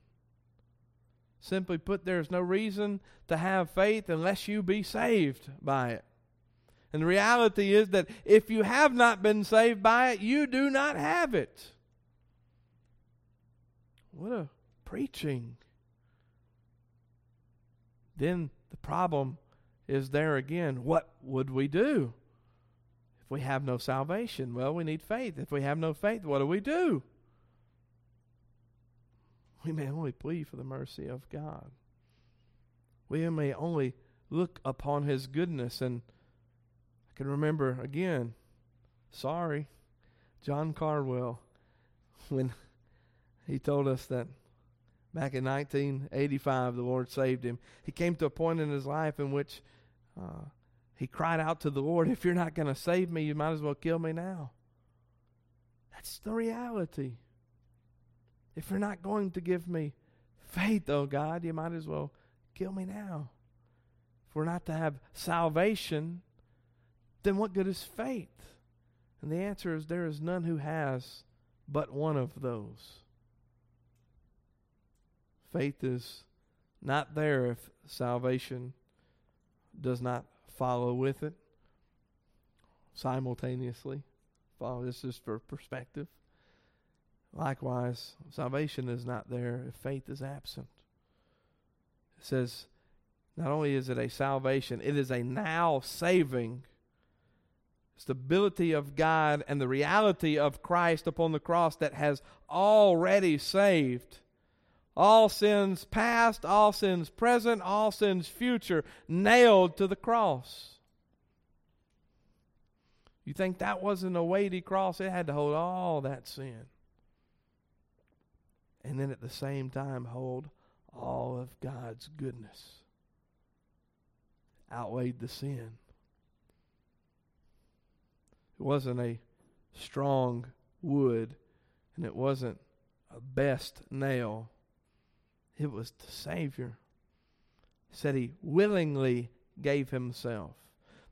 Simply put, there is no reason to have faith unless you be saved by it. And the reality is that if you have not been saved by it, you do not have it. What a preaching. Then the problem is there again. What would we do if we have no salvation? Well, we need faith. If we have no faith, what do? We may only plead for the mercy of God. We may only look upon his goodness. And I can remember again, John Cardwell, when he told us that back in 1985 the Lord saved him. He came to a point in his life in which he cried out to the Lord, "If you're not going to save me, you might as well kill me now." That's the reality. If you're not going to give me faith, oh God, you might as well kill me now. If we're not to have salvation, then what good is faith? And the answer is there is none who has but one of those. Faith is not there if salvation does not follow with it simultaneously. Follow this just for perspective. Likewise, salvation is not there if faith is absent. It says, not only is it a salvation, it is a now saving. It's the ability of God and the reality of Christ upon the cross that has already saved. All sins past, all sins present, all sins future, nailed to the cross. You think that wasn't a weighty cross? It had to hold all that sin. And then at the same time hold all of God's goodness. Outweighed the sin. It wasn't a strong wood, and it wasn't a best nail. It was the Savior. He said he willingly gave himself.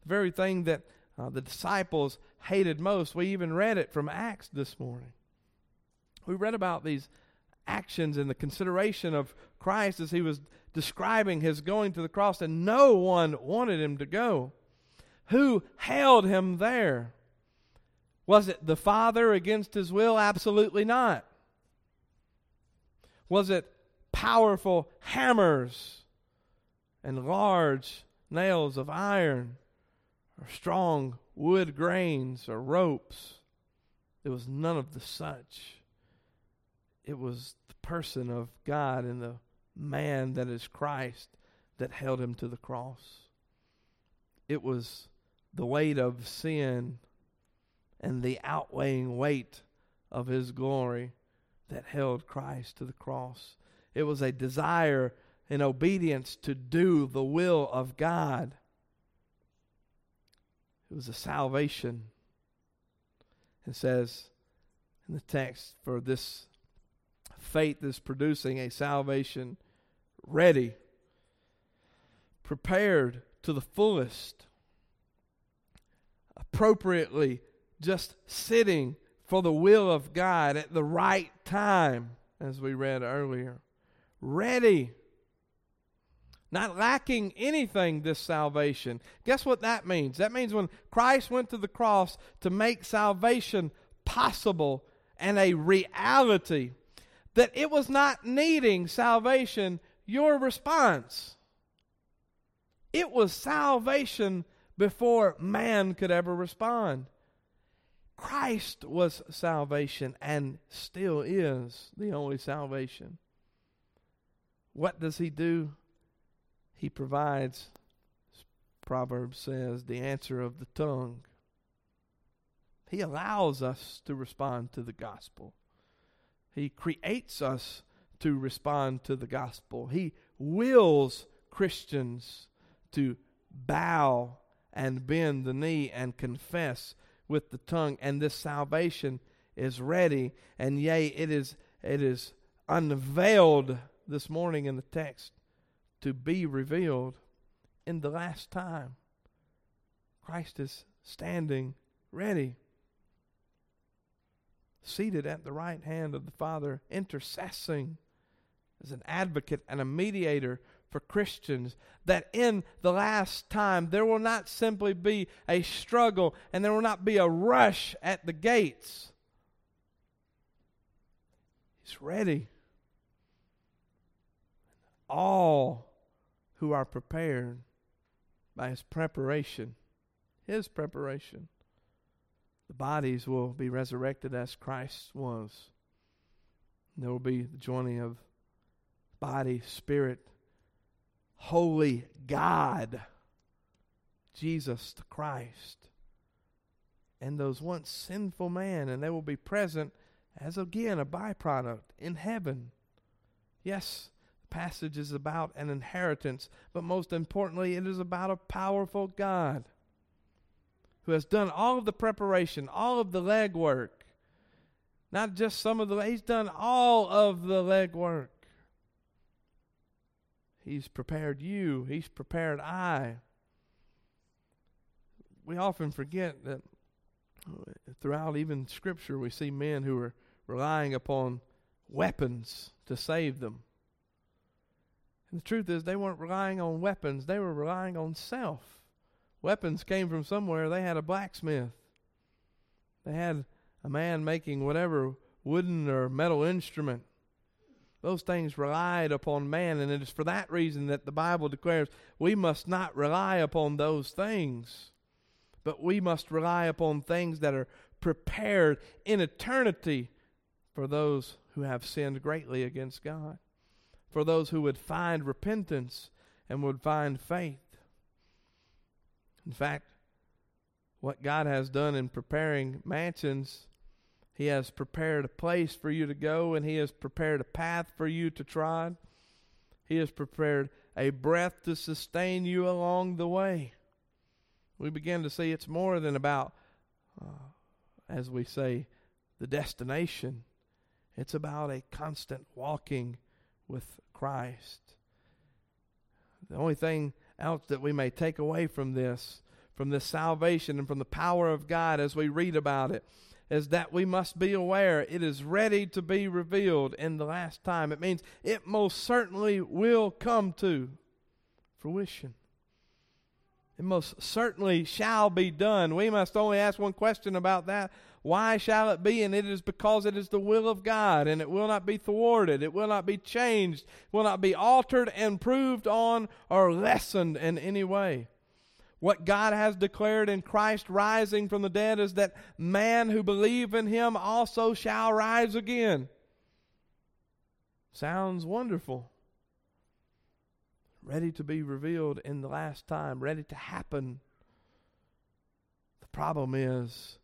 The very thing that the disciples hated most. We even read it from Acts this morning. We read about these actions and the consideration of Christ as he was describing his going to the cross, and no one wanted him to go. Who held him there? Was it the Father against his will? Absolutely not. Was it powerful hammers and large nails of iron or strong wood grains or ropes? It was none of the such. It was the person of God and the man that is Christ that held him to the cross. It was the weight of sin and the outweighing weight of his glory that held Christ to the cross. It was a desire and obedience to do the will of God. It was a salvation. It says in the text, for this faith is producing a salvation ready, prepared to the fullest, appropriately just sitting for the will of God at the right time, as we read earlier. Ready. Not lacking anything, this salvation. Guess what that means? That means when Christ went to the cross to make salvation possible and a reality, that it was not needing salvation, your response. It was salvation before man could ever respond. Christ was salvation and still is the only salvation. What does he do? He provides, Proverbs says, the answer of the tongue. He allows us to respond to the gospel. He creates us to respond to the gospel. He wills Christians to bow and bend the knee and confess with the tongue. And this salvation is ready, and yea, it is unveiled this morning in the text, to be revealed in the last time. Christ is standing ready, seated at the right hand of the Father, intercessing as an advocate and a mediator for Christians, that in the last time there will not simply be a struggle and there will not be a rush at the gates. He's ready. All who are prepared by his preparation, the bodies will be resurrected as Christ was. There will be the joining of body, spirit, holy God, Jesus the Christ, and those once sinful man, and they will be present as again a byproduct in heaven. Yes, the passage is about an inheritance, but most importantly, it is about a powerful God who has done all of the preparation, all of the legwork. Not just some of the, he's done all of the legwork. He's prepared you. He's prepared I. We often forget that throughout even Scripture we see men who are relying upon weapons to save them. And the truth is they weren't relying on weapons. They were relying on self. Weapons came from somewhere. They had a blacksmith. They had a man making whatever wooden or metal instrument. Those things relied upon man, and it is for that reason that the Bible declares we must not rely upon those things, but we must rely upon things that are prepared in eternity for those who have sinned greatly against God, for those who would find repentance and would find faith. In fact, what God has done in preparing mansions, He has prepared a place for you to go, and He has prepared a path for you to trod. He has prepared a breath to sustain you along the way. We begin to see it's more than about, as we say, the destination. It's about a constant walking with Christ. The only thing else that we may take away from this salvation and from the power of God as we read about it, is that we must be aware it is ready to be revealed in the last time. It means it most certainly will come to fruition. It most certainly shall be done. We must only ask one question about that. Why shall it be? And it is because it is the will of God, and it will not be thwarted. It will not be changed. It will not be altered, improved on, or lessened in any way. What God has declared in Christ rising from the dead is that man who believe in Him also shall rise again. Sounds wonderful. Ready to be revealed in the last time, ready to happen. The problem is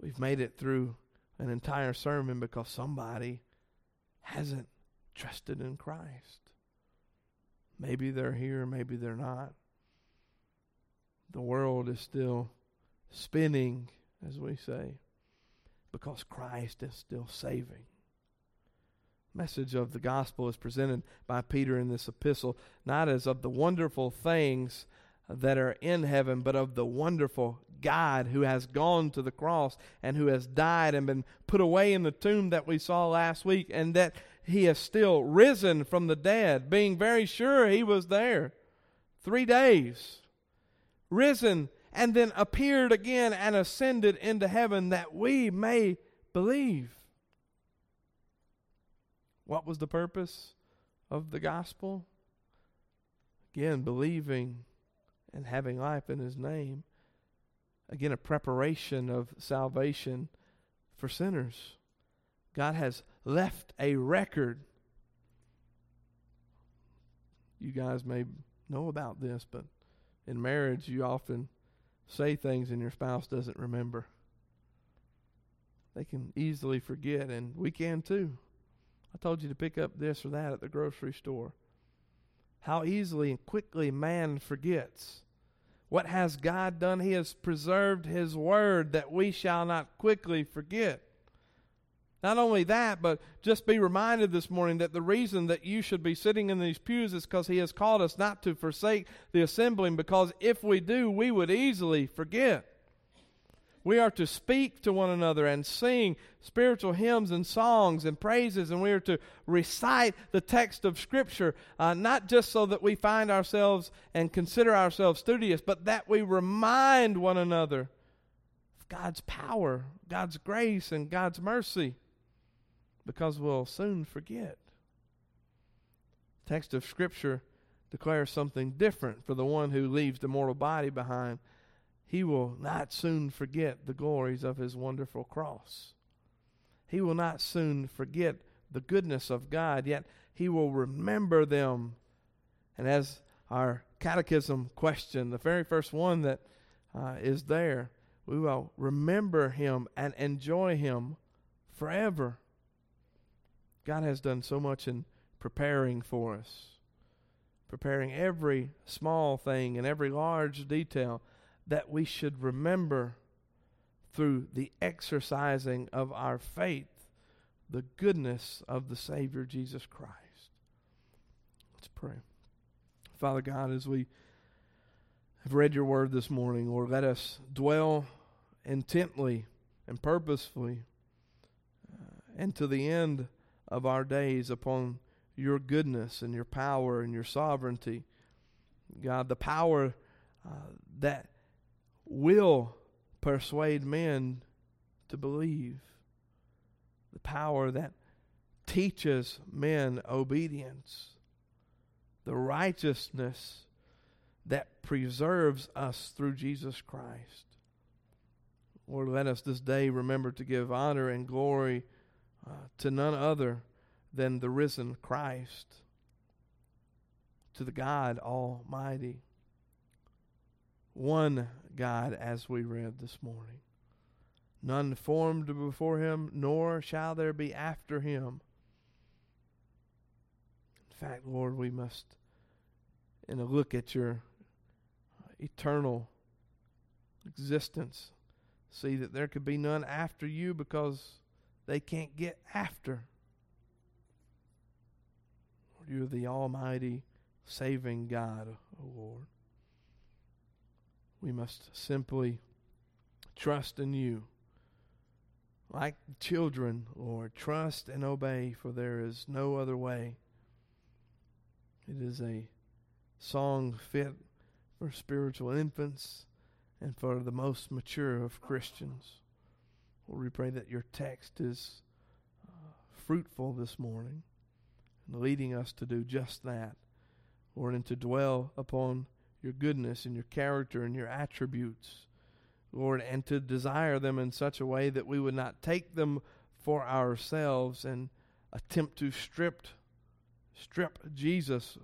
we've made it through an entire sermon because somebody hasn't trusted in Christ. Maybe they're here, maybe they're not. The world is still spinning, as we say, because Christ is still saving. The message of the gospel is presented by Peter in this epistle, not as of the wonderful things that are in heaven, but of the wonderful God who has gone to the cross and who has died and been put away in the tomb that we saw last week, and that He is still risen from the dead, being very sure He was there 3 days. Risen and then appeared again and ascended into heaven, that we may believe. What was the purpose of the gospel? Again, believing and having life in His name. Again, a preparation of salvation for sinners. God has left a record. You guys may know about this, but in marriage, you often say things and your spouse doesn't remember. They can easily forget, and we can too. I told you to pick up this or that at the grocery store. how easily and quickly man forgets. What has God done? He has preserved his word that we shall not quickly forget. Not only that, but just be reminded this morning that the reason that you should be sitting in these pews is because he has called us not to forsake the assembling, because if we do, we would easily forget. We are to speak to one another and sing spiritual hymns and songs and praises, and we are to recite the text of Scripture, not just so that we find ourselves and consider ourselves studious, but that we remind one another of God's power, God's grace, and God's mercy. Because we'll soon forget. The text of Scripture declares something different for the one who leaves the mortal body behind. He will not soon forget the glories of his wonderful cross. He will not soon forget the goodness of God, yet he will remember them. And as our catechism question, the very first one that is there, we will remember him and enjoy him forever. God has done so much in preparing for us, preparing every small thing and every large detail that we should remember through the exercising of our faith, the goodness of the Savior Jesus Christ. Let's pray. Father God, as we have read your word this morning, Lord, let us dwell intently and purposefully and to the end of our days upon your goodness and your power and your sovereignty. God, the power that will persuade men to believe, the power that teaches men obedience, the righteousness that preserves us through Jesus Christ. Lord, let us this day remember to give honor and glory to none other than the risen Christ, to the God Almighty, one God as we read this morning, none formed before him, nor shall there be after him. In fact, Lord, we must, in a look at your eternal existence, see that there could be none after you, because they can't get after. Lord, you're the almighty, saving God, O Lord. We must simply trust in you. Like children, Lord, trust and obey, for there is no other way. It is a song fit for spiritual infants and for the most mature of Christians. Lord, we pray that your text is fruitful this morning and leading us to do just that, Lord, and to dwell upon your goodness and your character and your attributes, Lord, and to desire them in such a way that we would not take them for ourselves and attempt to strip Jesus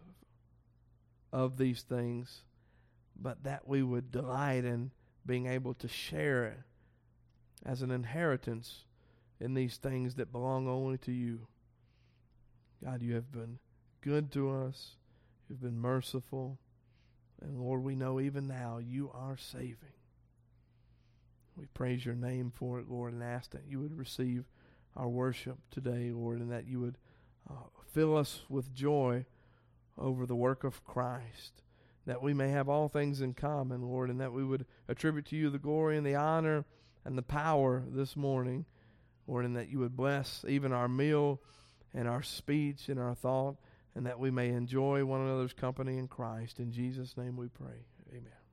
of these things, but that we would delight in being able to share it as an inheritance in these things that belong only to you. God, you have been good to us. You've been merciful. And Lord, we know even now you are saving. We praise your name for it, Lord, and ask that you would receive our worship today, Lord, and that you would fill us with joy over the work of Christ, that we may have all things in common, Lord, and that we would attribute to you the glory and the honor and the power this morning, Lord, and that you would bless even our meal and our speech and our thought, and that we may enjoy one another's company in Christ. In Jesus' name we pray. Amen.